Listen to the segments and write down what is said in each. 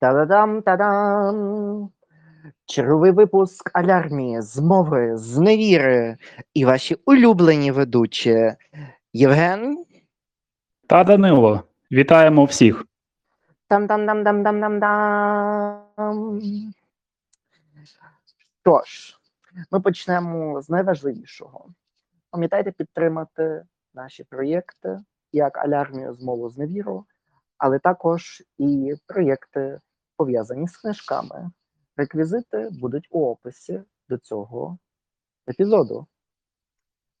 Та-да-дам-та-дам! Черговий випуск «Алярмії змови зневіри» і ваші улюблені ведучі Євген та Данило. Вітаємо всіх! Там-там-там-там-там-там-там! Тож, ми почнемо з найважливішого. Пам'ятайте підтримати наші проєкти, як «Алярмію змову зневіру», але також і проєкти, пов'язані з книжками. Реквізити будуть у описі до цього епізоду.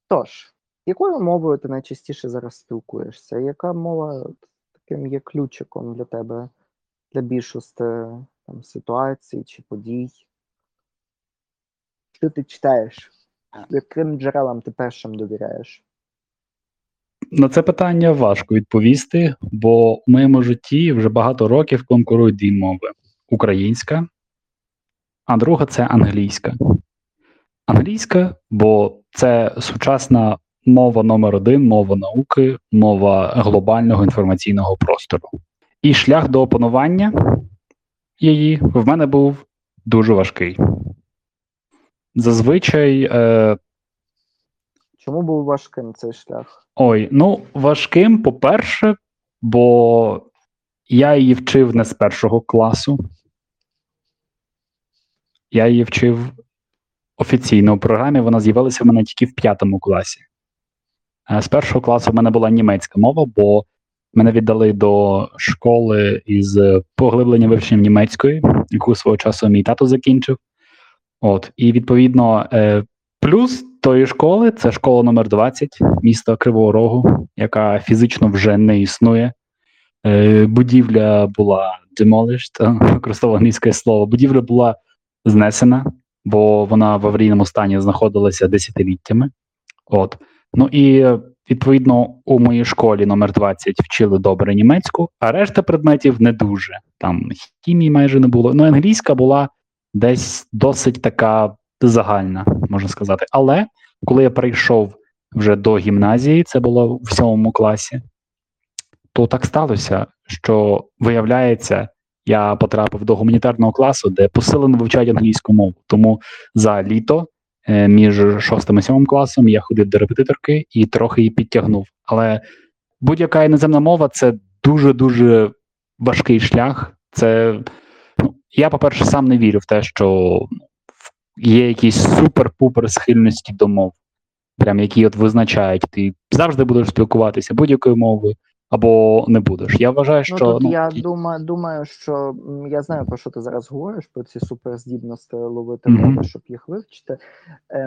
Тож, якою мовою ти найчастіше зараз спілкуєшся? Яка мова таким є ключиком для тебе, для більшості там, ситуацій чи подій? Що ти читаєш? Яким джерелам ти першим довіряєш? На це питання важко відповісти, бо в моєму житті вже багато років конкурують дві мови. Українська, а друга – це англійська. Англійська, бо це сучасна мова номер один, мова науки, мова глобального інформаційного простору. І шлях до опанування її в мене був дуже важкий. Зазвичай... Чому був важким цей шлях? Важким, по-перше, бо я її вчив не з першого класу. Я її вчив офіційно в програмі, вона з'явилася в мене тільки в 5 класі. З 1 класу в мене була німецька мова, бо мене віддали до школи із поглибленням вивченням німецької, яку свого часу мій тато закінчив. І відповідно... Плюс тої школи, це школа номер 20 міста Кривого Рогу, яка фізично вже не існує. Будівля була demolished, використовував англійське слово. Будівля була знесена, бо вона в аварійному стані знаходилася десятиліттями. І відповідно у моїй школі номер 20 вчили добре німецьку, а решта предметів не дуже. Там хімії майже не було. Англійська була десь досить така загальна, можна сказати. Але коли я перейшов вже до гімназії, це було в 7 класі, то так сталося, що, виявляється, я потрапив до гуманітарного класу, де посилено вивчають англійську мову. Тому за літо між 6 і 7 класом я ходив до репетиторки і трохи її підтягнув. Але будь-яка іноземна мова – це дуже-дуже важкий шлях. Це... Я, по-перше, сам не вірю в те, що... є якісь супер-пупер схильності до мов, прям які визначають, ти завжди будеш спілкуватися будь-якою мовою, або не будеш. Я вважаю, що... Я думаю, що я знаю, про що ти зараз говориш, про ці суперздібності ловити мови, щоб їх вивчити.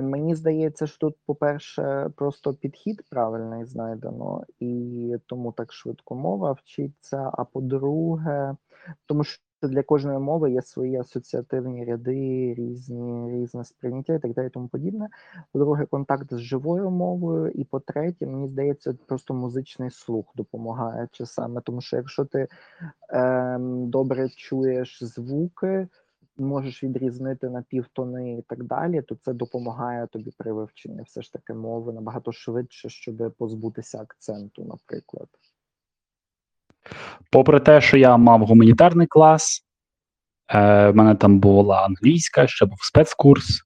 Мені здається, що тут, по-перше, просто підхід правильний знайдено, і тому так швидко мова вчиться, а по-друге, тому що для кожної мови є свої асоціативні ряди, різне сприйняття і так далі і тому подібне. По-друге, контакт з живою мовою. І по-третє, мені здається, просто музичний слух допомагає часами. Тому що якщо ти добре чуєш звуки, можеш відрізнити на півтони і так далі, то це допомагає тобі при вивченні все ж таки мови набагато швидше, щоб позбутися акценту, наприклад. Попри те, що я мав гуманітарний клас, в мене там була англійська, ще був спецкурс,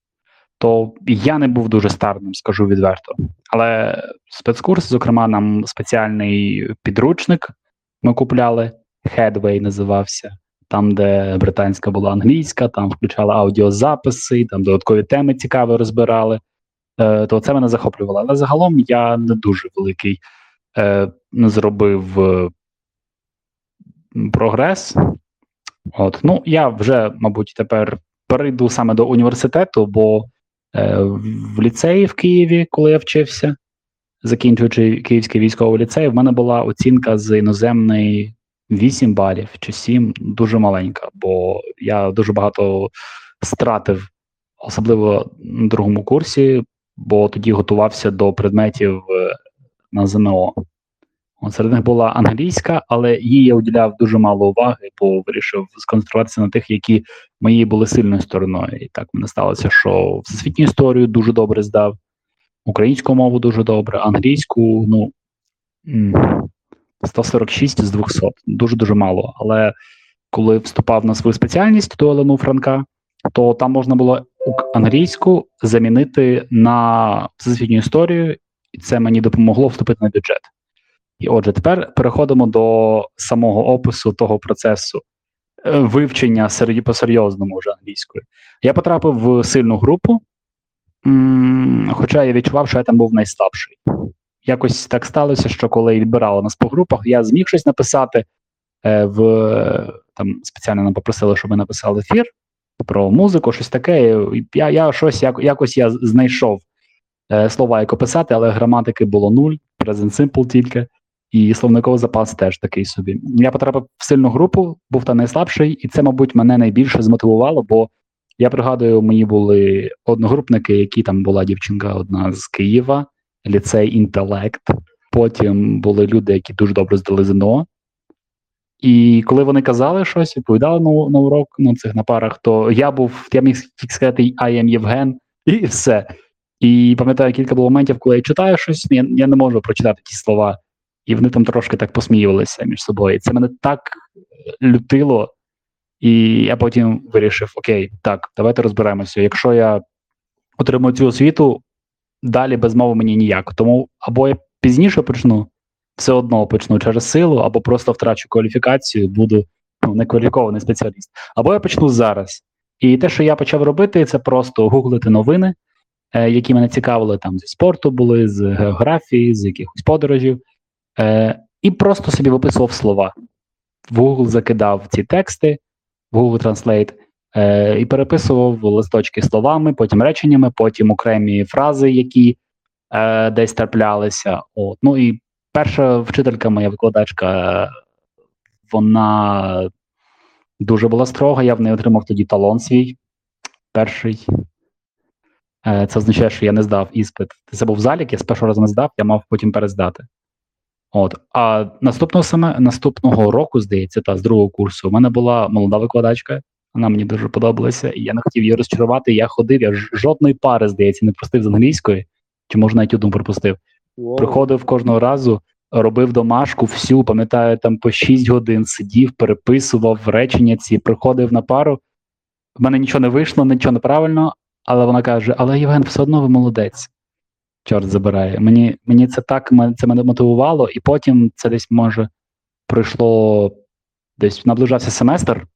то я не був дуже старним, скажу відверто. Але спецкурс, зокрема, нам спеціальний підручник ми купляли, Headway називався, там, де британська була англійська, там включали аудіозаписи, там додаткові теми цікаві розбирали, то це мене захоплювало. Але загалом я не дуже великий зробив прогрес. Я вже, мабуть, тепер перейду саме до університету, бо в ліцеї в Києві, коли я вчився, закінчуючи Київський військовий ліцей, в мене була оцінка з іноземної 8 балів чи 7, дуже маленька, бо я дуже багато стратив, особливо на 2-му курсі, бо тоді готувався до предметів на ЗНО. Серед них була англійська, але їй я уділяв дуже мало уваги, бо вирішив сконцентруватися на тих, які мої були сильною стороною. І так мені сталося, що всесвітню історію дуже добре здав, українську мову дуже добре, англійську, 146 з 200, дуже-дуже мало. Але коли вступав на свою спеціальність до Олену Франка, то там можна було англійську замінити на всесвітню історію, і це мені допомогло вступити на бюджет. І отже, тепер переходимо до самого опису того процесу вивчення по-серйозному вже англійської. Я потрапив в сильну групу, хоча я відчував, що я там був найслабший. Якось так сталося, що коли відбирали нас по групах, я зміг щось написати. Там спеціально нам попросили, щоб ми написали ефір про музику, щось таке. Я знайшов слова, як описати, але граматики було нуль, present simple тільки, і словниковий запас теж такий собі. Я потрапив в сильну групу, був там найслабший, і це, мабуть, мене найбільше змотивувало, бо я пригадую, мої були одногрупники, які там була дівчинка одна з Києва, ліцей Інтелект, потім були люди, які дуже добре здали ЗНО. І коли вони казали щось, відповідали на урок, цих на парах, то я міг сказати «I am Євген» і все. І пам'ятаю, кілька було моментів, коли я читаю щось, я не можу прочитати ті слова. І вони там трошки так посміювалися між собою. І це мене так лютило. І я потім вирішив, окей, так, давайте розберемося. Якщо я отримую цю освіту, далі без мови мені ніяк. Тому або я пізніше все одно почну через силу, або просто втрачу кваліфікацію, буду некваліфікований спеціаліст. Або я почну зараз. І те, що я почав робити, це просто гуглити новини, які мене цікавили, там зі спорту були, з географії, з якихось подорожів, і просто собі виписував слова. В Google закидав ці тексти, в Google Translate, і переписував листочки словами, потім реченнями, потім окремі фрази, які десь траплялися. І перша вчителька, моя викладачка, вона дуже була строга, я в неї отримав тоді талон свій, перший. Це означає, що я не здав іспит. Це був залік, я з першого разу не здав, я мав потім перездати. А наступного року, здається, з другого курсу, у мене була молода викладачка, вона мені дуже подобалася, і я не хотів її розчарувати, я ходив, я жодної пари, здається, не простив з англійської, чи можна навіть одну пропустив. Wow. Приходив кожного разу, робив домашку всю, пам'ятаю, там по 6 годин сидів, переписував речення ці, приходив на пару, в мене нічого не вийшло, нічого неправильно, але вона каже, але Євген, все одно ви молодець. Чорт забирає. Мені це так, це мене мотивувало, і потім це десь, може, пройшло, десь наближався семестр,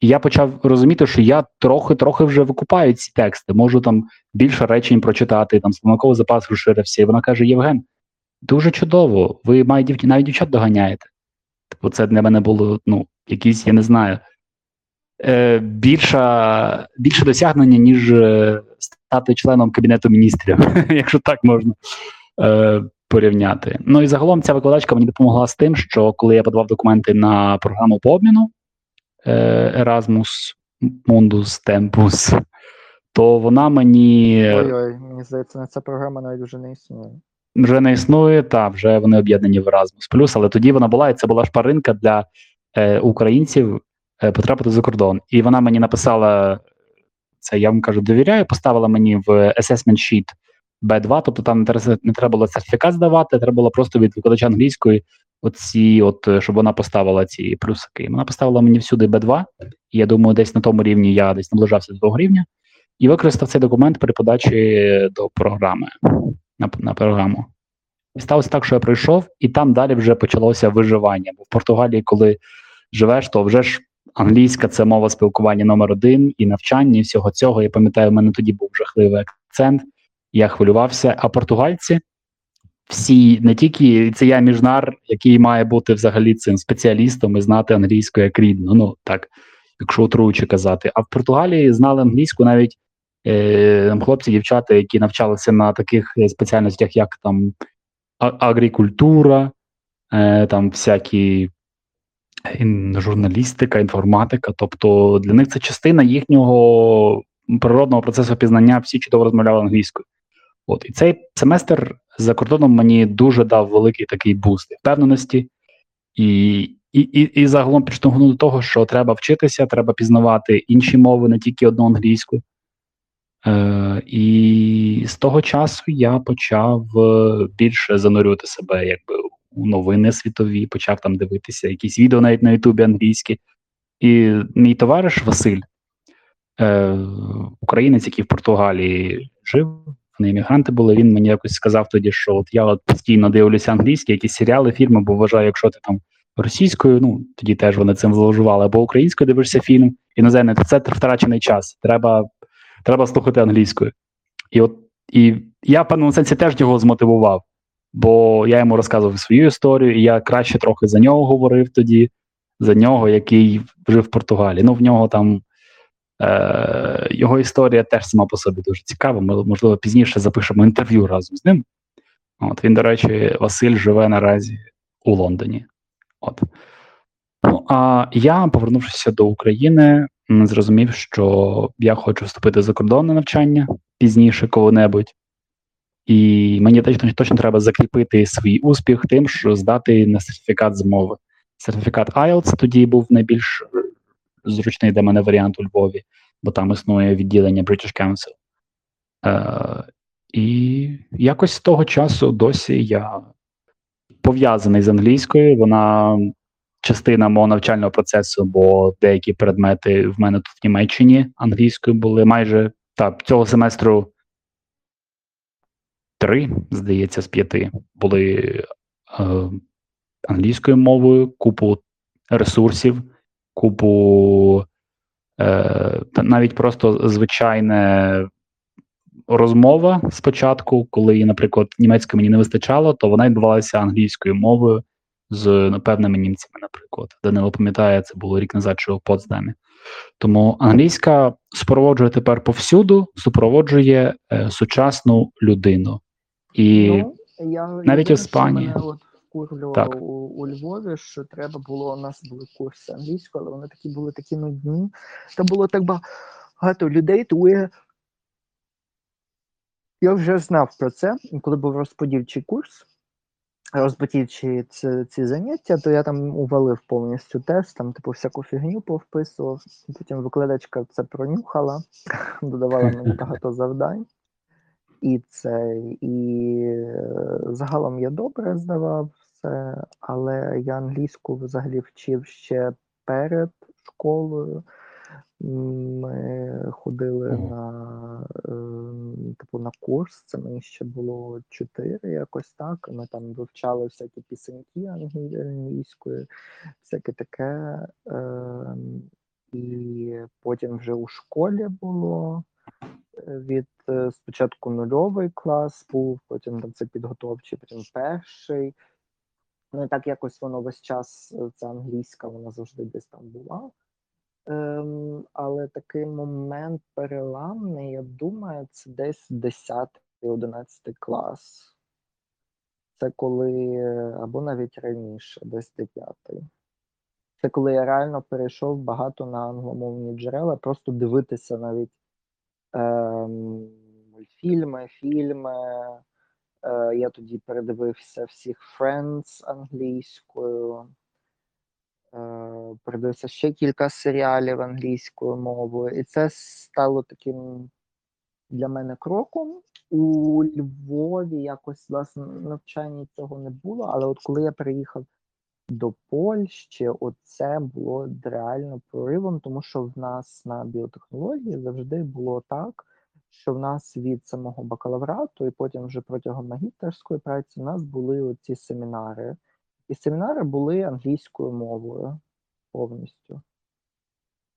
і я почав розуміти, що я трохи вже викупаю ці тексти, можу там більше речень прочитати, там словниковий запас розширився, і вона каже, Євген, дуже чудово, ви навіть дівчат доганяєте. Тобто це для мене було, якісь, я не знаю, більше досягнення, ніж стати членом Кабінету міністрів, якщо так можна порівняти. І загалом ця викладачка мені допомогла з тим, що коли я подавав документи на програму по обміну Erasmus Mundus Tempus, то вона мені... Ой-ой, мені здається, ця програма навіть вже не існує. Вже не існує, вже вони об'єднані в Erasmus+, але тоді вона була, і це була шпаринка для українців, потрапити за кордон. І вона мені написала, це я вам кажу, довіряю, поставила мені в assessment sheet B2, тобто там не треба було сертифікат здавати, треба було просто від викладача англійської, щоб вона поставила ці плюсики. Вона поставила мені всюди B2, і я думаю, десь на тому рівні я десь наближався до того рівня, і використав цей документ при подачі до програми, на програму. І сталося так, що я прийшов, і там далі вже почалося виживання. Бо в Португалії, коли живеш, то вже ж англійська – це мова спілкування номер 1, і навчання, і всього цього. Я пам'ятаю, в мене тоді був жахливий акцент, я хвилювався. А португальці всі, не тільки, це я міжнар, який має бути взагалі цим спеціалістом і знати англійську як рідну, так, якщо отруючи казати. А в Португалії знали англійську навіть хлопці, дівчата, які навчалися на таких спеціальностях, як там агрікультура, там всякі... журналістика, інформатика, тобто для них це частина їхнього природного процесу пізнання, всі чудово розмовляли англійською. І цей семестр за кордоном мені дуже дав великий такий буст впевненості і загалом підштовхнув до того, що треба вчитися, треба пізнавати інші мови, не тільки одну англійську. І з того часу я почав більше занурювати себе, у новини світові, почав там дивитися якісь відео навіть на Ютубі англійські, І мій товариш Василь, українець, який в Португалії жив, вони іммігранти були, він мені якось сказав тоді, що от я от постійно дивлюся англійські якісь серіали, фільми, бо вважаю, якщо ти там російською, ну, тоді теж вони цим зловживали, або українською дивишся фільм, іноземний, то це втрачений час, треба слухати англійською. І я, в певному сенсі, теж його змотивував, бо я йому розказував свою історію, і я краще трохи за нього говорив тоді, за нього, який жив в Португалії. Ну, в нього там його історія теж сама по собі дуже цікава. Ми, можливо, пізніше запишемо інтерв'ю разом з ним. От, він, до речі, Василь, живе наразі у Лондоні. От. Ну, а я, повернувшися до України, зрозумів, що я хочу вступити за кордонне навчання пізніше коли-небудь. І мені точно треба закріпити свій успіх тим, що здати на сертифікат з мови. Сертифікат IELTS тоді був найбільш зручний для мене варіант у Львові, бо там існує відділення British Council. І якось з того часу досі я пов'язаний з англійською, вона частина мого навчального процесу, бо деякі предмети в мене тут в Німеччині англійською були майже, так, цього семестру 3, здається, з 5 були англійською мовою, купу ресурсів, купу навіть просто звичайна розмова спочатку, коли, наприклад, німецької мені не вистачало, то вона відбувалася англійською мовою з певними німцями, наприклад. Данило пам'ятає, це було рік назад, що в Потсдамі. Тому англійська супроводжує тепер повсюду, супроводжує сучасну людину. І навіть в Іспанії. Так. У Львові, що треба було, у нас були курси англійської, але вони такі були такі нудні. Там було так багато людей, то я вже знав про це, коли був розподільчий курс, розподільчі ці заняття, то я там увалив повністю тест, там типу всяку фігню повписував, потім викладачка це пронюхала, додавала мені багато завдань. І загалом я добре здавав все, але я англійську взагалі вчив ще перед школою. Ми ходили на курс, це мені ще було 4 якось так, ми там вивчали всякі пісеньки англійської, всяке таке, і потім вже у школі було. Від спочатку 0-й клас був, потім там це підготовчий, потім 1-й. Ну і так якось воно весь час, ця англійська, вона завжди десь там була. Але такий момент переламний, я думаю, це десь 10-11 клас. Це коли, або навіть раніше, десь 9-й. Це коли я реально перейшов багато на англомовні джерела, просто дивитися навіть мультфільми, фільми. Я тоді передивився всіх Friends англійською. Передивився ще кілька серіалів англійською мовою. І це стало таким для мене кроком. У Львові якось, власне, навчання цього не було, але от коли я приїхав до Польщі, оце було реально проривом, тому що в нас на біотехнології завжди було так, що в нас від самого бакалаврату і потім вже протягом магістерської праці у нас були оці семінари. І семінари були англійською мовою повністю.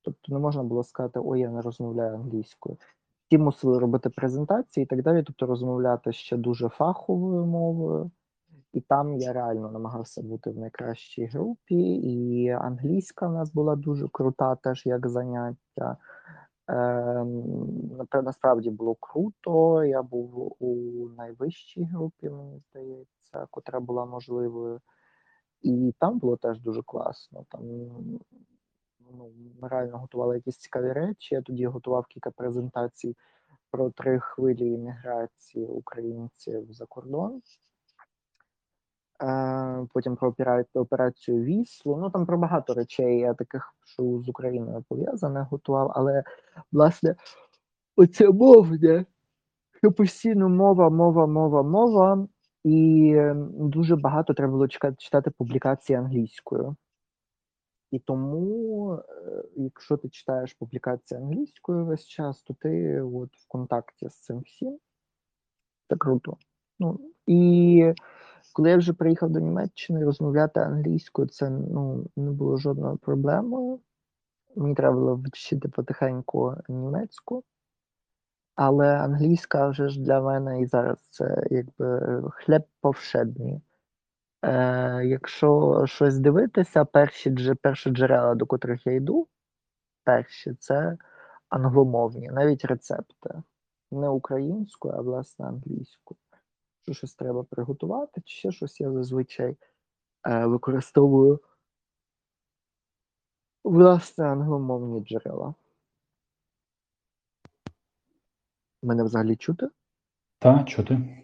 Тобто не можна було сказати, ой, я не розмовляю англійською. Ті мусили робити презентації і так далі, тобто розмовляти ще дуже фаховою мовою. І там я реально намагався бути в найкращій групі, і англійська в нас була дуже крута теж як заняття. Насправді було круто, я був у найвищій групі, мені здається, котра була можливою. І там було теж дуже класно. Там, ну, ми реально готували якісь цікаві речі, я тоді готував кілька презентацій про 3 хвилі імміграції українців за кордон. Потім про операцію Віслу, ну там про багато речей я таких, що з Україною пов'язане, готував, але, власне, оця мовня, що постійно мова, і дуже багато треба було читати публікації англійською. І тому, якщо ти читаєш публікації англійською весь час, то ти от в контакті з цим всім. Це круто. Ну, і коли я вже приїхав до Німеччини, розмовляти англійською, це не було жодною проблемою. Мені треба було вчити потихеньку німецьку. Але англійська вже ж для мене і зараз це якби хліб повшебний. Якщо щось дивитися, перші джерела, до котрих я йду, це англомовні, навіть рецепти. Не українською, а власне англійською. Що щось треба приготувати, чи ще щось, я зазвичай використовую власне англомовні джерела. Мене взагалі чути? Так, чути.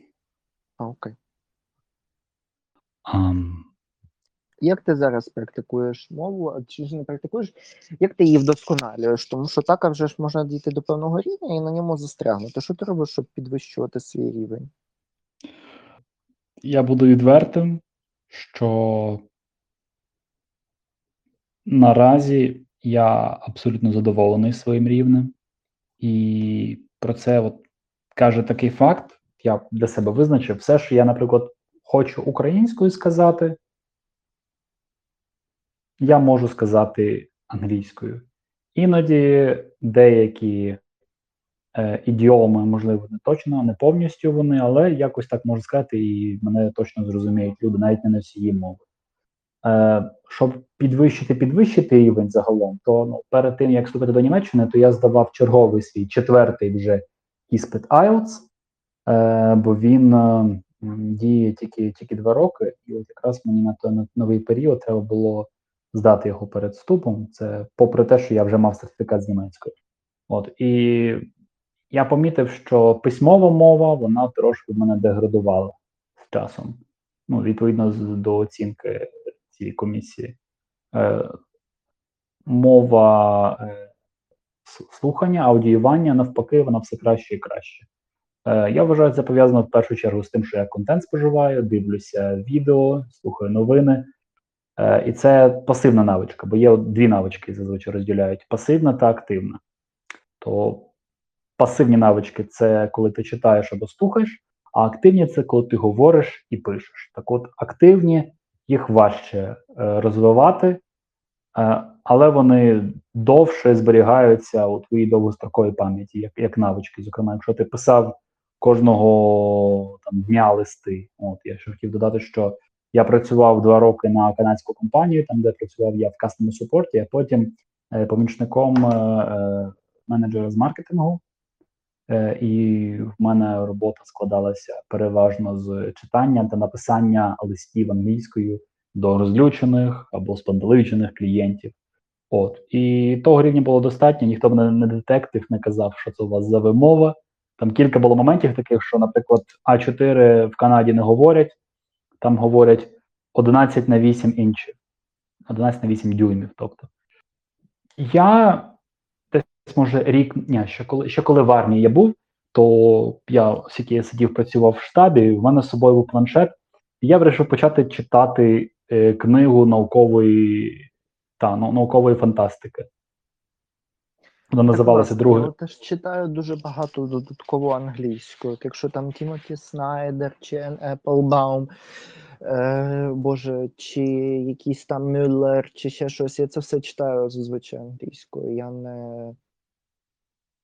А, окей. Як ти зараз практикуєш мову, чи ж не практикуєш, як ти її вдосконалюєш? Тому що так вже ж можна дійти до певного рівня і на ньому застрягнути. Що ти робиш, щоб підвищувати свій рівень? Я буду відвертим, що наразі я абсолютно задоволений своїм рівнем. І про це от каже такий факт, я для себе визначив, все, що я, наприклад, хочу українською сказати, я можу сказати англійською. Іноді деякі ідіоми, можливо, не точно, не повністю вони, але якось так можу сказати, і мене точно зрозуміють люди, навіть не на всієї мови. Щоб підвищити рівень загалом, то перед тим, як вступити до Німеччини, то я здавав черговий свій, четвертий вже іспит IELTS, бо він діє тільки 2 роки, і от якраз мені на той новий період треба було здати його перед вступом, це попри те, що я вже мав сертифікат з німецької. От, і я помітив, що письмова мова, вона трошки в мене деградувала з часом, відповідно до оцінки цієї комісії. Мова слухання, аудіювання, навпаки, вона все краще і краще. Я вважаю, це пов'язано в першу чергу з тим, що я контент споживаю, дивлюся відео, слухаю новини. І це пасивна навичка, бо є 2 навички, зазвичай розділяють – пасивна та активна. То пасивні навички – це коли ти читаєш або слухаєш, а активні – це коли ти говориш і пишеш. Так от, активні – їх важче розвивати, але вони довше зберігаються у твоїй довгостроковій пам'яті, як навички. Зокрема, якщо ти писав кожного дня листи. От, я ще хотів додати, що я працював 2 роки на канадську компанію, там, де працював я в кастомер-супорті, а потім помічником менеджера з маркетингу. І в мене робота складалася переважно з читання та написання листів англійською до розлючених або спантеличених клієнтів. От. І того рівня було достатньо, ніхто б не детектив, не казав, що це у вас за вимова. Там кілька було моментів таких, що, наприклад, А4 в Канаді не говорять, там говорять 11 на 8 інчів, 11 на 8 дюймів, тобто. Я десь, може, рік, ще коли в армії я був, то я, оскільки я сидів, працював в штабі, в мене з собою був планшет, і я вирішив почати читати книгу наукової фантастики. Вона називалася «Друге». Я теж читаю дуже багато додатково англійською. Якщо там Тімоті Снайдер, чи Епплбаум, чи якийсь там Мюллер, чи ще щось, я це все читаю зазвичай англійською. Я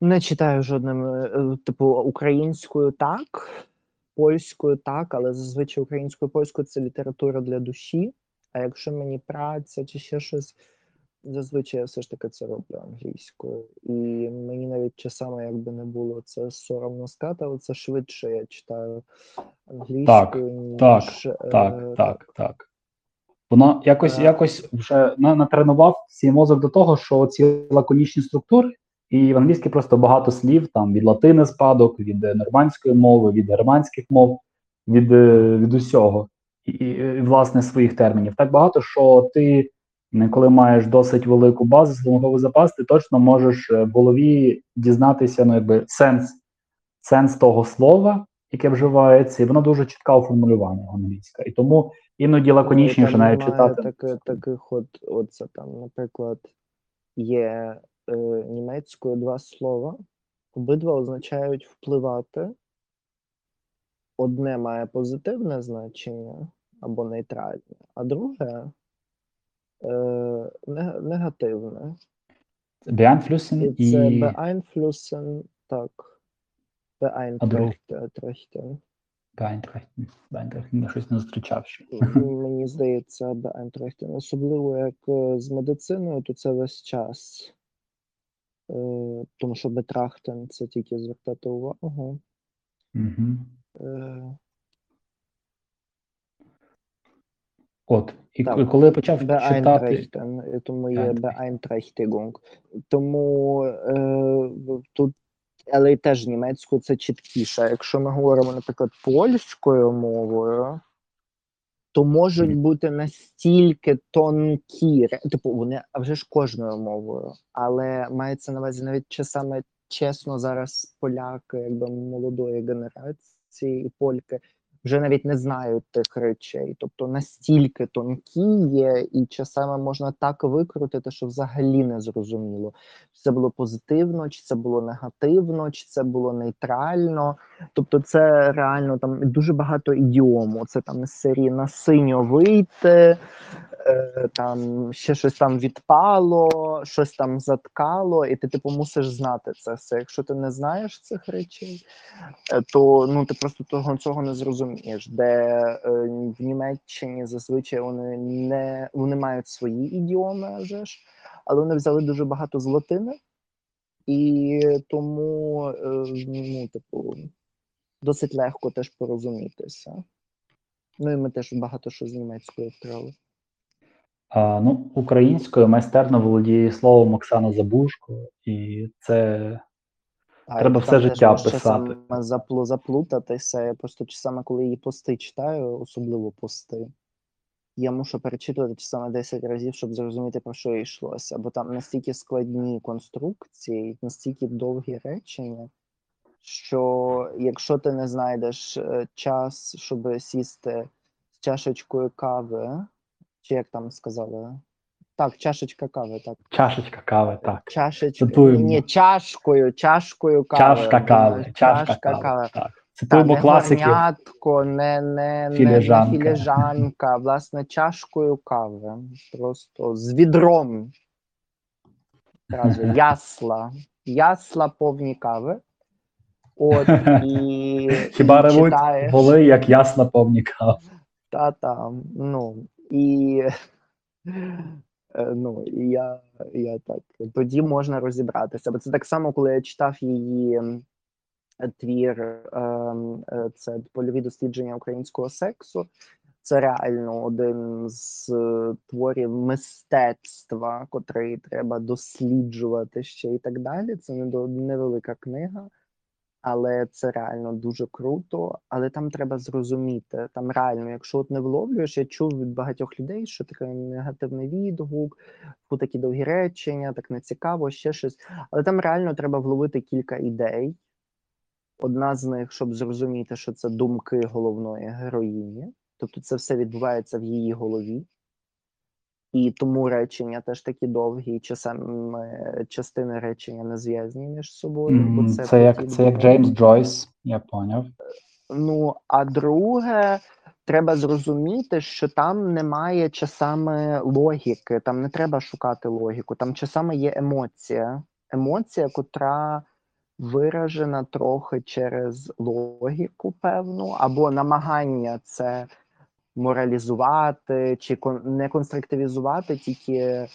не читаю жодним, українською так, польською так, але зазвичай українською і польською це література для душі. А якщо мені праця чи ще щось, зазвичай я все ж таки це роблю англійською. І мені навіть часами, якби не було це соромно сказати, але це швидше я читаю англійською. Так. Воно якось вже натренував свій мозок до того, що ці лаконічні структури, і в англійській просто багато слів, там від латини спадок, від нормандської мови, від германських мов, від усього. І власне своїх термінів. Так багато, що ти, коли маєш досить велику базу, словниковий запас, ти точно можеш в голові дізнатися, сенс того слова, яке вживається, і вона дуже чітка у формулюванні англійська. І тому іноді лаконічніше навіть читати. Таких от це там, наприклад, є німецькою два слова, обидва означають впливати. Одне має позитивне значення або нейтральне, а друге негативне. Beeinflussen і... Це beeinflussen, так. Beeinträchtigen. Beeinträchtigen, я щось не зустрічав ще. Мені здається, beeinträchtigen. Особливо, як з медициною, то це весь час. Тому що betrachten – це тільки звертати увагу. Угу. От, і так, коли я почав читати... Тому є beeinträchtigung. Тому тут, але й теж німецькою це чіткіше. Якщо ми говоримо, наприклад, польською мовою, то можуть бути настільки тонкі, типу, вони, а вже ж кожною мовою, але мається на увазі навіть чи саме чесно зараз поляки, якби молодої генерації і польки, вже навіть не знають тих речей. Тобто настільки тонкі є, і часами можна так викрутити, що взагалі не зрозуміло. Чи це було позитивно, чи це було негативно, чи це було нейтрально. Тобто це реально там дуже багато ідіому. Це там з серії «на синьо вийти», там ще щось там відпало, щось там заткало, і ти, типу, мусиш знати це все. Якщо ти не знаєш цих речей, то ну, ти просто цього не зрозумієш. Де в Німеччині зазвичай вони мають свої ідіоми, вже ж, але вони взяли дуже багато з латини, і тому ну, типу, досить легко теж порозумітися. Ну і ми теж багато що з німецької вкрали. Ну, українською майстерно володіє словом Оксана Забужко, і це треба все життя писати. Заплутатися, я просто часами, коли її пости читаю, особливо пости, я мушу перечитувати часами 10 разів, щоб зрозуміти, про що йшлося, бо там настільки складні конструкції, настільки довгі речення, що якщо ти не знайдеш час, щоб сісти з чашечкою кави, чи як там сказали? Так, чашечка кави, так. Чашечка кави, так. Чашечка. Ні, чашкою кави. Чашка кави. Так. Цитуємо класики. Не філіжанка, власне, чашкою кави. Просто з відром. Зразу ясла. Ясла повні кави. От, і хіба ревуть воли, як ясла повні кави? Та-та, ну... І я так, тоді можна розібратися. Бо це так само, коли я читав її твір, це польові дослідження українського сексу, це реально один з творів мистецтва, котрий треба досліджувати ще і так далі. Це невелика книга. Але це реально дуже круто, але там треба зрозуміти, там реально, якщо от не вловлюєш, я чув від багатьох людей, що таке негативний відгук, такі довгі речення, так не цікаво, ще щось, але там реально треба вловити кілька ідей, одна з них, щоб зрозуміти, що це думки головної героїні, тобто це все відбувається в її голові. І тому речення теж такі довгі, частини речення не зв'язані між собою. Бо це як Джеймс Джойс, я поняв. Ну, а друге, треба зрозуміти, що там немає часами логіки, там не треба шукати логіку, там часами є емоція. Емоція, котра виражена трохи через логіку, певну, або намагання це... моралізувати, чи не конструктивізувати, тільки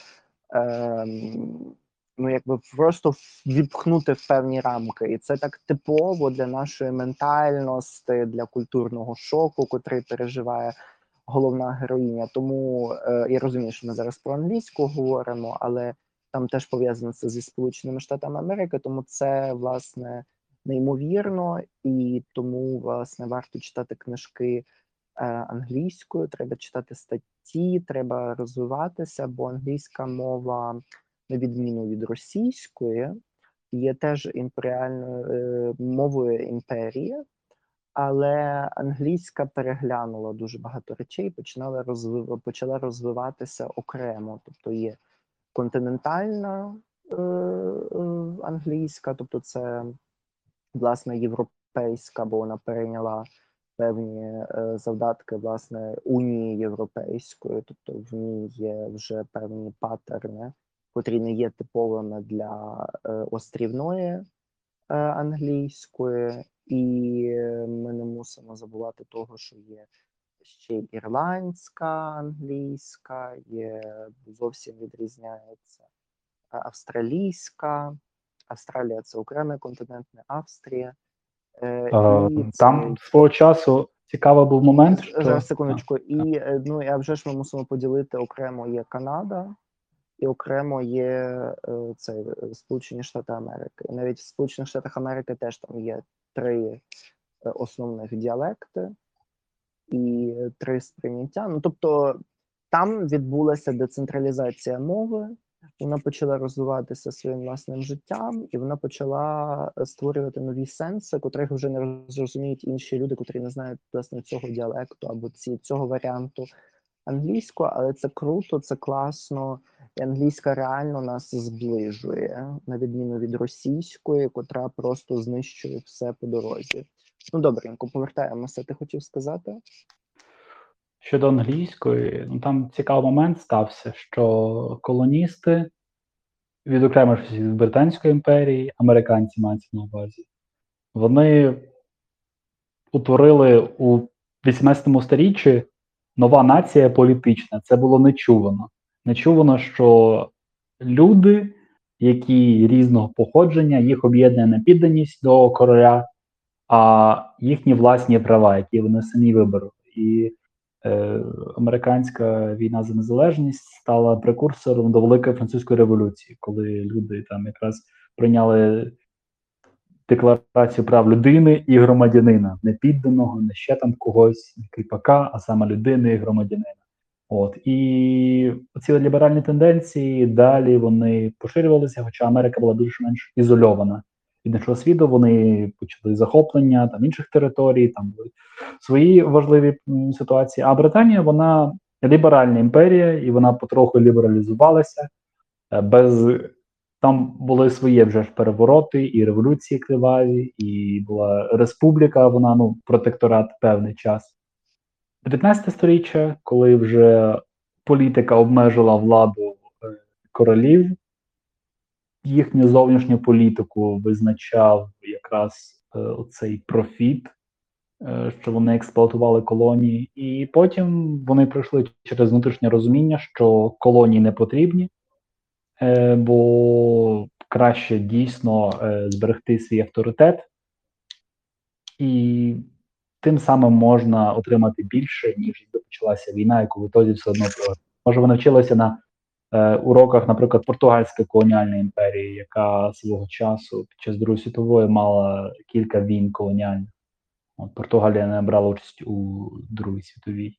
ну, якби просто віпхнути в певні рамки. І це так типово для нашої ментальності, для культурного шоку, котрий переживає головна героїня. Тому я розумію, що ми зараз про англійську говоримо, але там теж пов'язано це зі Сполученими Штатами Америки, тому це, власне, неймовірно, і тому, власне, варто читати книжки англійською, треба читати статті, треба розвиватися, бо англійська мова, на відміну від російської, є теж імперіальною мовою імперії, Але англійська переглянула дуже багато речей, почала розвиватися окремо. Тобто є континентальна англійська, тобто це, власне, європейська, бо вона перейняла певні завдатки, власне, Унії Європейської, тобто в ній є вже певні паттерни, котрі не є типовими для острівної англійської. І ми не мусимо забувати того, що є ще ірландська англійська, є, зовсім відрізняється австралійська. Австралія – це окремий континент, не Австрія. Там свого часу цікавий був момент, що... Зараз, секундочку. І а вже ж ми мусимо поділити, окремо є Канада, і окремо є це, Сполучені Штати Америки. І навіть в Сполучених Штатах Америки теж там є 3 основних діалекти і 3 сприйняття. Ну, тобто там відбулася децентралізація мови, вона почала розвиватися своїм власним життям, і вона почала створювати нові сенси, котрих вже не розуміють інші люди, котрі не знають, власне, цього діалекту або цього варіанту англійського, але це круто, це класно, і англійська реально нас зближує, на відміну від російської, котра просто знищує все по дорозі. Ну, добренько, повертаємося. Ти хотів сказати? Щодо англійської, ну там цікавий момент стався, що колоністи, відокремившись від Британської імперії, американці мають на увазі, вони утворили у 18 сторіччі нова нація політична. Це було нечувано. Нечувано, що люди, які різного походження, їх об'єднує не підданість до короля, а їхні власні права, які вони самі виберуть. І американська війна за незалежність стала прекурсором до Великої Французької революції, коли люди там якраз прийняли декларацію прав людини і громадянина, не підданого, не ще там когось, не кріпака, а саме людини і громадянина. От. І ці ліберальні тенденції далі вони поширювалися, хоча Америка була більш-менш ізольована від іншого світу, вони почали захоплення там інших територій, там були свої важливі ситуації. А Британія, вона ліберальна імперія, і вона потроху лібералізувалася. Там були свої вже ж перевороти, і революції криваві, і була республіка, вона, ну, протекторат певний час. 19 сторіччя, коли вже політика обмежила владу королів, їхню зовнішню політику визначав якраз оцей профіт, що вони експлуатували колонії, і потім вони пройшли через внутрішнє розуміння, що колонії не потрібні, бо краще дійсно зберегти свій авторитет, і тим самим можна отримати більше, ніж почалася війна, яку в ітозі все одно провели. Може, вони вчилися на уроках, наприклад, португальської колоніальної імперії, яка свого часу під час Другої світової мала кілька війн колоніальних. От, Португалія не брала участь у Другій світовій.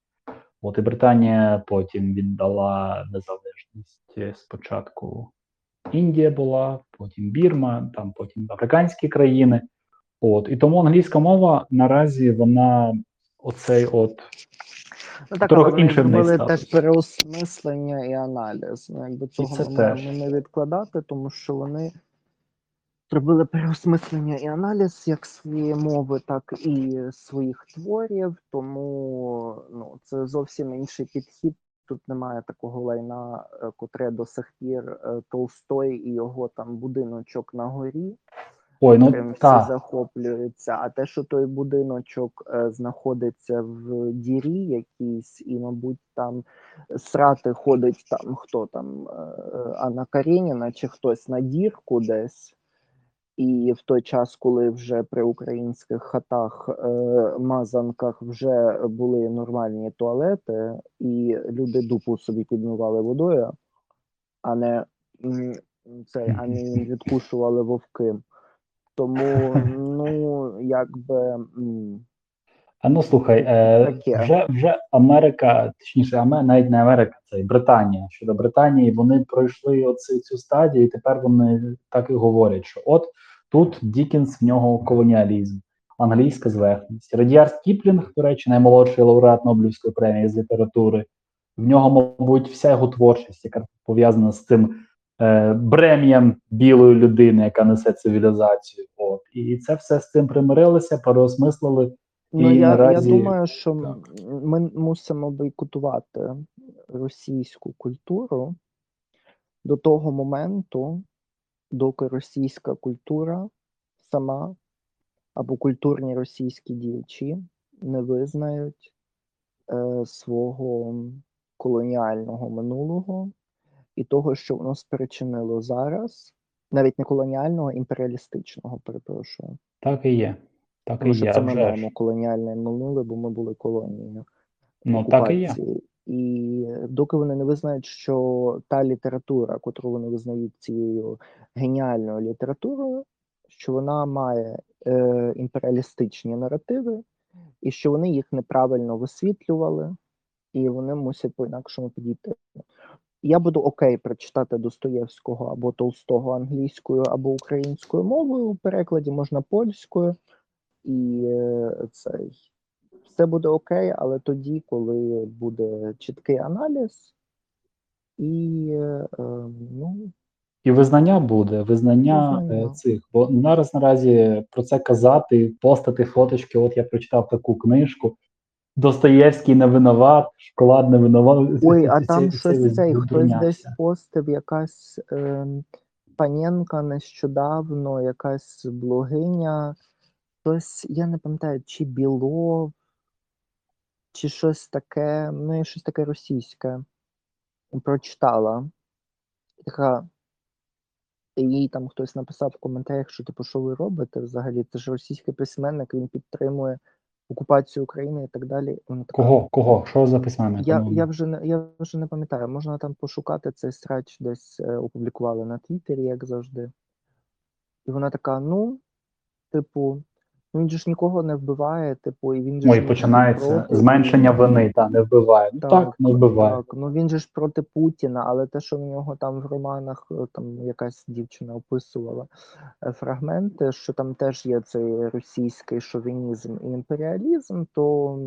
От, і Британія потім віддала незалежність. Спочатку Індія була, потім Бірма, там потім африканські країни. От, і тому англійська мова наразі вона оцей от... Ну, так, трохи інше в неї стало. Теж переосмислення і аналіз. Ну, якби цього не відкладати, тому що вони зробили переосмислення і аналіз як своєї мови, так і своїх творів, тому ну, це зовсім інший підхід. Тут немає такого лайна, котре до сих пір Толстой і його там будиночок на горі. Ой, ну, всі захоплюються, а те, що той будиночок знаходиться в дірі якійсь, і, мабуть, там срати ходить там, хто там, Анна Карініна чи хтось на дірку десь, і в той час, коли вже при українських хатах, мазанках вже були нормальні туалети, і люди дупу собі підмивали водою, а не це, а не відкушували вовки. Тому, ну, якби... А ну, слухай, вже Америка, точніше, навіть не Америка, це і Британія. Щодо Британії, вони пройшли цю стадію, і тепер вони так і говорять, що от тут Діккенс, в нього колоніалізм. англійська зверхність. Радьярд Кіплінг, до речі, наймолодший лауреат Нобелівської премії з літератури. В нього, мабуть, вся його творчість, яка пов'язана з цим брем'ям білої людини, яка несе цивілізацію. От. І це все з цим примирилося, переосмислили. Ну, наразі... я думаю, що ми мусимо бойкотувати російську культуру до того моменту, доки російська культура сама або культурні російські діячі не визнають свого колоніального минулого і того, що воно спричинило зараз, навіть не колоніального, імперіалістичного, перепрошую. Так і є. Так тому і що є. Це ми маємо колоніальне минуле, бо ми були колонією. Ну, так і є. І доки вони не визнають, що та література, яку вони визнають цією геніальною літературою, що вона має імперіалістичні наративи, і що вони їх неправильно висвітлювали, і вони мусять по-інакшому підійти. Я буду окей прочитати Достоєвського або Толстого англійською, або українською мовою, у перекладі можна польською, і цей... Все буде окей, але тоді, коли буде чіткий аналіз, і визнання буде, визнання цих. Бо наразі про це казати, постати фоточки, от я прочитав таку книжку, Достоєвський не винуват, шоколад не винуват. Ой, а там щось цей, хтось десь постив, якась паненка нещодавно, якась блогиня, хтось, я не пам'ятаю, чи Білов, чи щось таке, ну і щось таке російське, прочитала. Така, їй там хтось написав в коментарях, що типу, що ви робите взагалі, це ж російський письменник, він підтримує окупацію України і так далі. Така, кого? Що за письменник? Я вже не пам'ятаю, можна там пошукати, цей срач десь опублікували на Твіттері, як завжди. І вона така, ну, типу, він же ж нікого не вбиває, типу, і він же... Ой, починається проти... зменшення вини, та, не вбиває. Так, не вбиває. Так, ну він же ж проти Путіна, але те, що в нього там в романах, там якась дівчина описувала фрагменти, що там теж є цей російський шовінізм і імперіалізм, то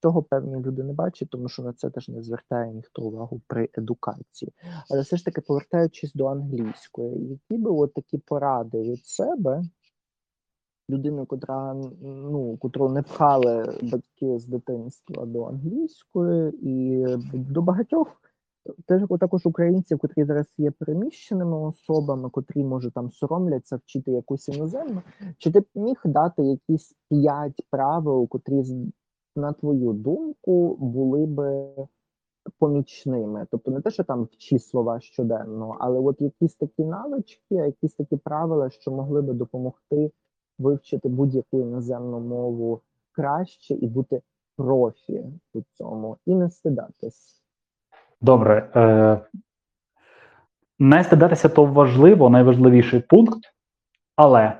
того певні люди не бачать, тому що на це теж не звертає ніхто увагу при едукації. Але все ж таки, повертаючись до англійської, які би от такі поради від себе... людину, котру не пхали батьки з дитинства до англійської, і до багатьох, також українців, котрі зараз є переміщеними особами, котрі, може, там соромляться вчити якусь іноземну, чи ти б міг дати якісь 5 правил, котрі, на твою думку, були би помічними? Тобто не те, що там вчи слова щоденно, але от якісь такі навички, якісь такі правила, що могли би допомогти вивчити будь-яку іноземну мову краще і бути профі у цьому, і не стидатись. Добре. Не стидатися – то важливо, найважливіший пункт, але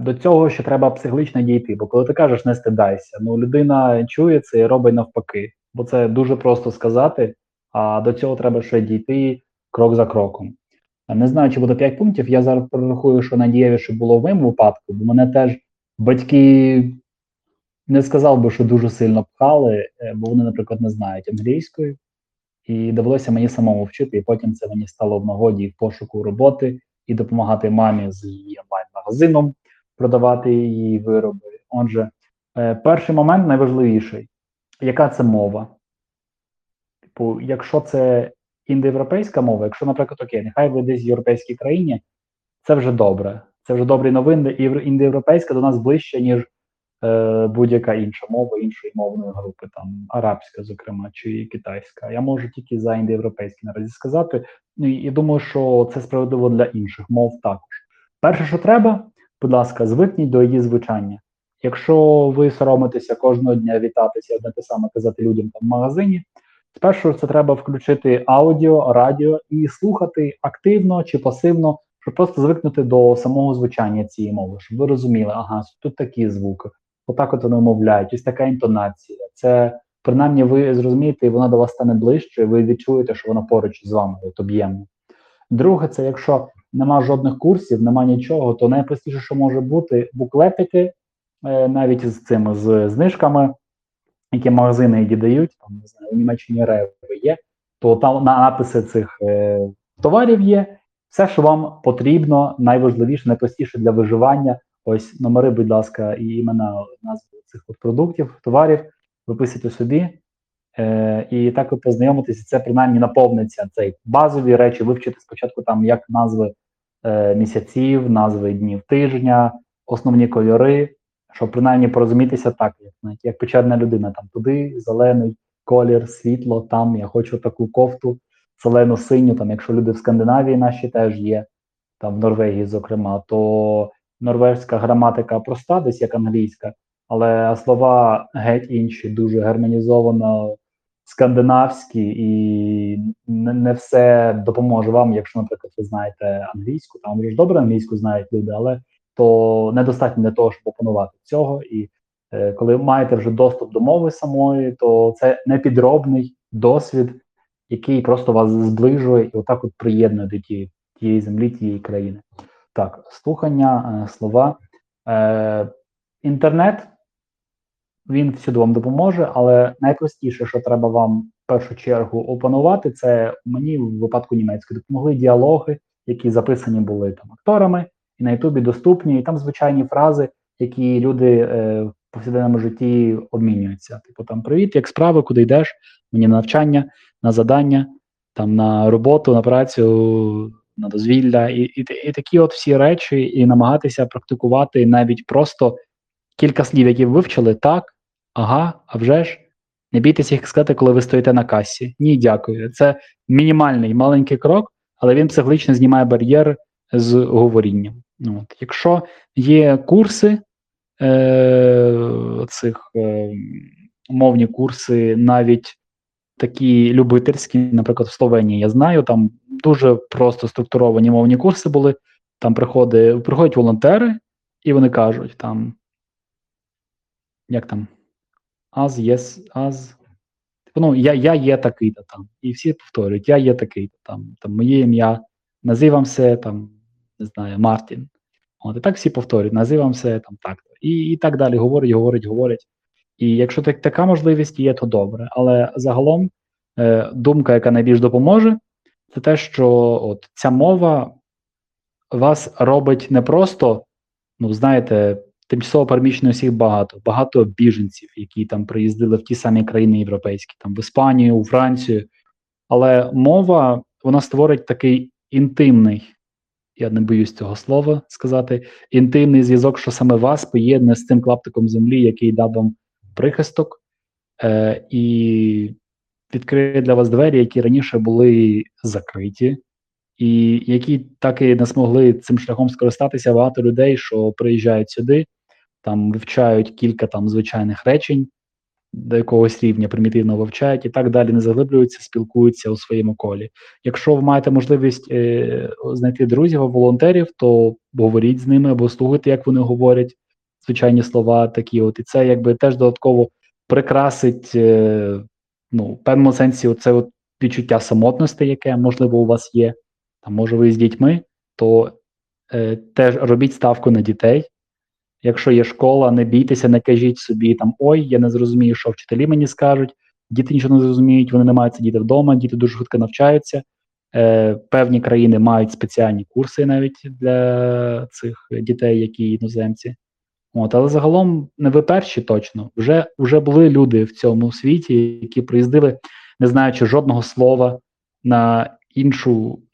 до цього ще треба психологічно дійти, бо коли ти кажеш «не стидайся», людина чує це і робить навпаки, бо це дуже просто сказати, а до цього треба ще дійти крок за кроком. Не знаю, чи буде 5 пунктів, я зараз перерахую, що найдієвіше було в моєму випадку, бо мене теж батьки, не сказав би, що дуже сильно пхали, бо вони, наприклад, не знають англійської, і довелося мені самому вчити, і потім це мені стало в нагоді в пошуку роботи, і допомагати мамі з її онлайн-магазином, продавати її вироби. Отже, перший момент найважливіший. Яка це мова? Типу, якщо це... індоєвропейська мова, якщо, наприклад, окей, нехай ви десь в європейській країні, це вже добре. Це вже добрі новини. Індоєвропейська до нас ближче, ніж будь-яка інша мова, іншої мовної групи, там, арабська, зокрема, чи китайська. Я можу тільки за індоєвропейські наразі сказати. І думаю, що це справедливо для інших мов також. Перше, що треба, будь ласка, звикніть до її звучання. Якщо ви соромитеся кожного дня вітатися, одне те саме казати людям там в магазині, спершу це треба включити аудіо, радіо і слухати активно чи пасивно, щоб просто звикнути до самого звучання цієї мови, щоб ви розуміли, ага, тут такі звуки, отак от вони мовляють, ось така інтонація. Це, принаймні, ви зрозумієте, і вона до вас стане ближче, і ви відчуєте, що вона поруч з вами, от об'ємно. Друге, це якщо нема жодних курсів, нема нічого, то найпростіше, що може бути, буклетики навіть з цими знижками, які магазини її дають, там, не знаю, у Німеччині реви є, то там написи цих товарів є. Все, що вам потрібно, найважливіше, найпростіше для виживання, ось номери, будь ласка, і імена, назви цих от продуктів, товарів, виписуйте собі, і так ви познайомитеся, це принаймні наповниться цей базові речі, вивчити спочатку там як назви місяців, назви днів тижня, основні кольори, щоб принаймні порозумітися так, як печерна людина, там туди зелений колір, світло, там я хочу таку кофту, зелену, синю, там, якщо люди в Скандинавії наші теж є, там в Норвегії, зокрема, то норвезька граматика проста, десь як англійська, але слова геть інші, дуже германізовано скандинавські, і не все допоможе вам, якщо, наприклад, ви знаєте англійську, там вже добре англійську знають люди, але то недостатньо для того, щоб опанувати цього, і коли маєте вже доступ до мови самої, то це непідробний досвід, який просто вас зближує і отак от приєднує до тієї землі, тієї країни. Так, слухання, слова. Інтернет, він всюди вам допоможе, але найпростіше, що треба вам в першу чергу опанувати, це мені в випадку німецької допомогли діалоги, які записані були там акторами, і на Ютубі доступні, і там звичайні фрази, які люди в повсякденному житті обмінюються. Типу там «Привіт, як справи, куди йдеш? Мені на навчання, на задання, там, на роботу, на працю, на дозвілля». І такі от всі речі, і намагатися практикувати навіть просто кілька слів, які вивчили, так, ага, а вже ж. Не бійтеся їх сказати, коли ви стоїте на касі. Ні, дякую. Це мінімальний, маленький крок, але він психологічно знімає бар'єр з говорінням. От. Якщо є курси, цих мовні курси, навіть такі любительські, наприклад, в Словенії, я знаю, там дуже просто структуровані мовні курси були, там приходять волонтери, і вони кажуть, там, як там, ну, я є такий-то там, і всі повторюють, я є такий-то там, моє ім'я, називамся, там, не знаю, Мартін. От, і так всі повторюють, називамся, там, так-то, і так далі, говорять. І якщо така можливість є, то добре. Але загалом думка, яка найбільш допоможе, це те, що от ця мова вас робить не просто, ну, знаєте, тимчасово переміщено всіх багато біженців, які там приїздили в ті самі країни європейські, там в Іспанію, у Францію. Але мова, вона створить такий інтимний, я не боюсь цього слова сказати, інтимний зв'язок, що саме вас поєднує з цим клаптиком землі, який дав вам прихисток, і відкриє для вас двері, які раніше були закриті, і які так і не змогли цим шляхом скористатися багато людей, що приїжджають сюди, там вивчають кілька там звичайних речень, до якогось рівня примітивно вивчають, і так далі не заглиблюються, спілкуються у своєму колі. Якщо ви маєте можливість знайти друзів або волонтерів, то говоріть з ними або слухайте, як вони говорять, звичайні слова такі от, і це якби теж додатково прикрасить, ну, в певному сенсі оце от відчуття самотності, яке, можливо, у вас є, там, може ви з дітьми, то теж робіть ставку на дітей. Якщо є школа, не бійтеся, не кажіть собі там, ой, я не зрозумію, що вчителі мені скажуть, діти нічого не зрозуміють, вони не мають сидіти вдома, діти дуже швидко навчаються. Певні країни мають спеціальні курси навіть для цих дітей, які іноземці. От, але загалом не ви перші точно. Вже були люди в цьому світі, які приїздили, не знаючи жодного слова, на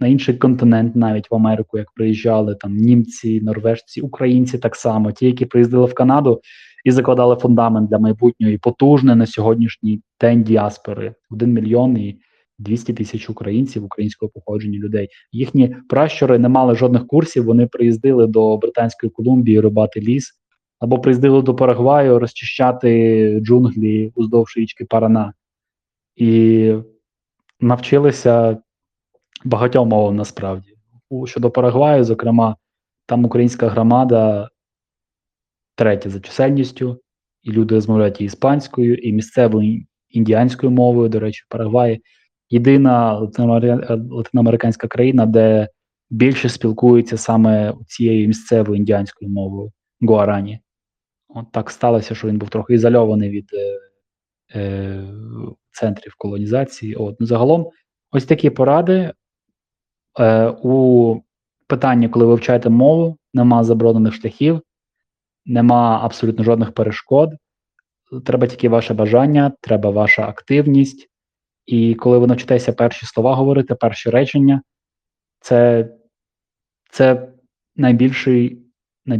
інший континент, навіть в Америку, як приїжджали там німці, норвежці, українці так само, ті, які приїздили в Канаду і закладали фундамент для майбутньої потужної на сьогоднішній день діаспори. 1 мільйон і 200 тисяч українців українського походження людей. Їхні пращури не мали жодних курсів, вони приїздили до Британської Колумбії рубати ліс, або приїздили до Парагваю розчищати джунглі уздовж річки Парана. І навчилися багатьом мовам насправді. Щодо Парагваю, зокрема, там українська громада 3 за чисельністю, і люди розмовляють і іспанською, і місцевою індіанською мовою, до речі, Парагвай. Єдина латиноамериканська країна, де більше спілкуються саме цією місцевою індіанською мовою, гуарані. От так сталося, що він був трохи ізольований від центрів колонізації. От. Ну, загалом, ось такі поради. У питанні, коли ви вивчаєте мову, нема заборонених шляхів, нема абсолютно жодних перешкод. Треба тільки ваше бажання, треба ваша активність. І коли ви навчитеся перші слова говорити, перші речення, це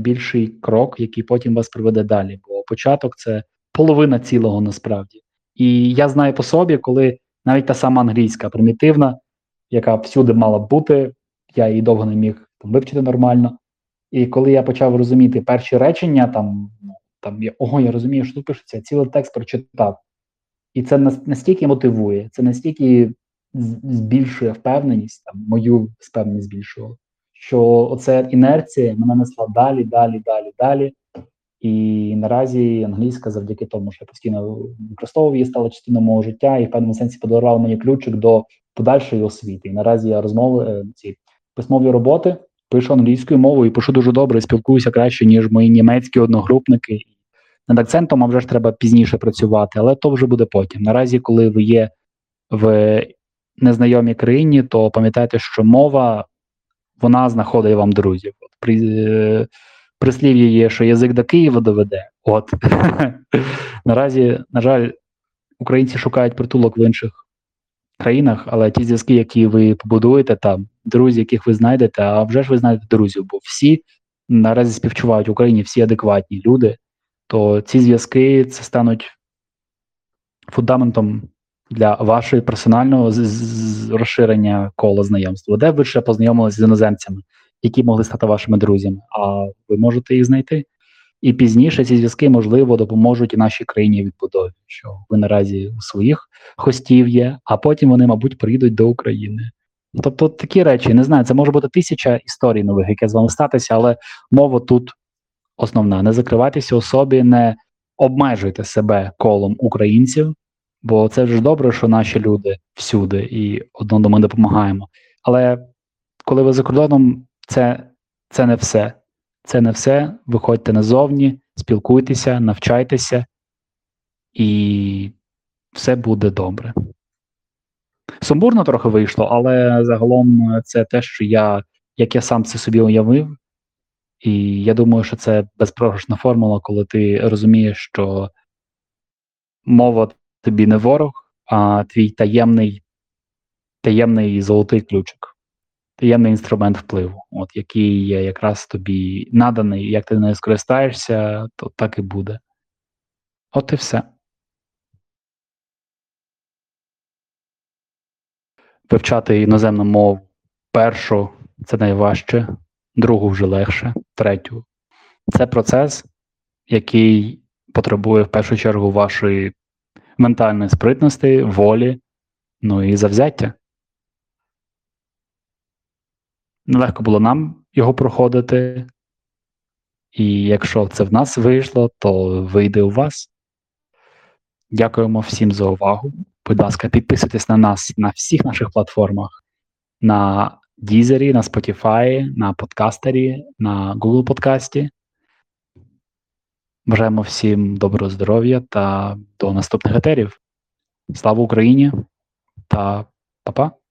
найбільший крок, який потім вас приведе далі. Бо початок – це половина цілого насправді. І я знаю по собі, коли навіть та сама англійська примітивна, яка всюди мала б бути, я її довго не міг вивчити нормально. І коли я почав розуміти перші речення, я розумію, що тут пишеться, цілий текст прочитав. І це настільки мотивує, це настільки збільшує впевненість, мою впевненість збільшувало, що оця інерція мене несла далі. І наразі англійська, завдяки тому, що я постійно використовував її, стала частиною мого життя, і в певному сенсі подарувала мені ключик до подальшої освіти. І наразі я ці письмові роботи пишу англійською мовою, і пишу дуже добре, спілкуюся краще, ніж мої німецькі одногрупники. Над акцентом, а вже ж треба пізніше працювати, але то вже буде потім. Наразі, коли ви є в незнайомій країні, то пам'ятайте, що мова, вона знаходить вам друзів. Прислів'я є, що язик до Києва доведе. От. Наразі, на жаль, українці шукають притулок в інших країнах, але ті зв'язки, які ви побудуєте там, друзі, яких ви знайдете, а вже ж ви знайдете друзів, бо всі наразі співчувають в Україні, всі адекватні люди, то ці зв'язки це стануть фундаментом для вашого персонального розширення кола знайомства. Де б ви ще познайомилися з іноземцями, які могли стати вашими друзями, а ви можете їх знайти. І пізніше ці зв'язки, можливо, допоможуть і нашій країні відбудові, що ви наразі у своїх хостів є, а потім вони, мабуть, приїдуть до України. Тобто такі речі, не знаю, це може бути 1000 історій нових, які з вами статися, але мова тут основна. Не закривайтеся у собі, не обмежуйте себе колом українців, бо це вже добре, що наші люди всюди і одному ми допомагаємо. Але коли ви за кордоном, це не все. Це не все. Виходьте назовні, спілкуйтеся, навчайтеся, і все буде добре. Сумбурно трохи вийшло, але загалом це те, що як я сам це собі уявив. І я думаю, що це безпрограшна формула, коли ти розумієш, що мова тобі не ворог, а твій таємний золотий ключик, таємний інструмент впливу, який є якраз тобі наданий, як ти не скористаєшся, то так і буде. От і все. Вивчати іноземну мову першу – це найважче. Другу вже легше, третю. Це процес, який потребує в першу чергу вашої ментальної спритності, волі, і завзяття. Нелегко було нам його проходити, і якщо це в нас вийшло, то вийде у вас. Дякуємо всім за увагу. Будь ласка, підписуйтесь на нас на всіх наших платформах, на Дізері, на Spotify, на Подкастері, на Google Подкасті. Бажаємо всім доброго здоров'я та до наступних етерів. Слава Україні та па-па!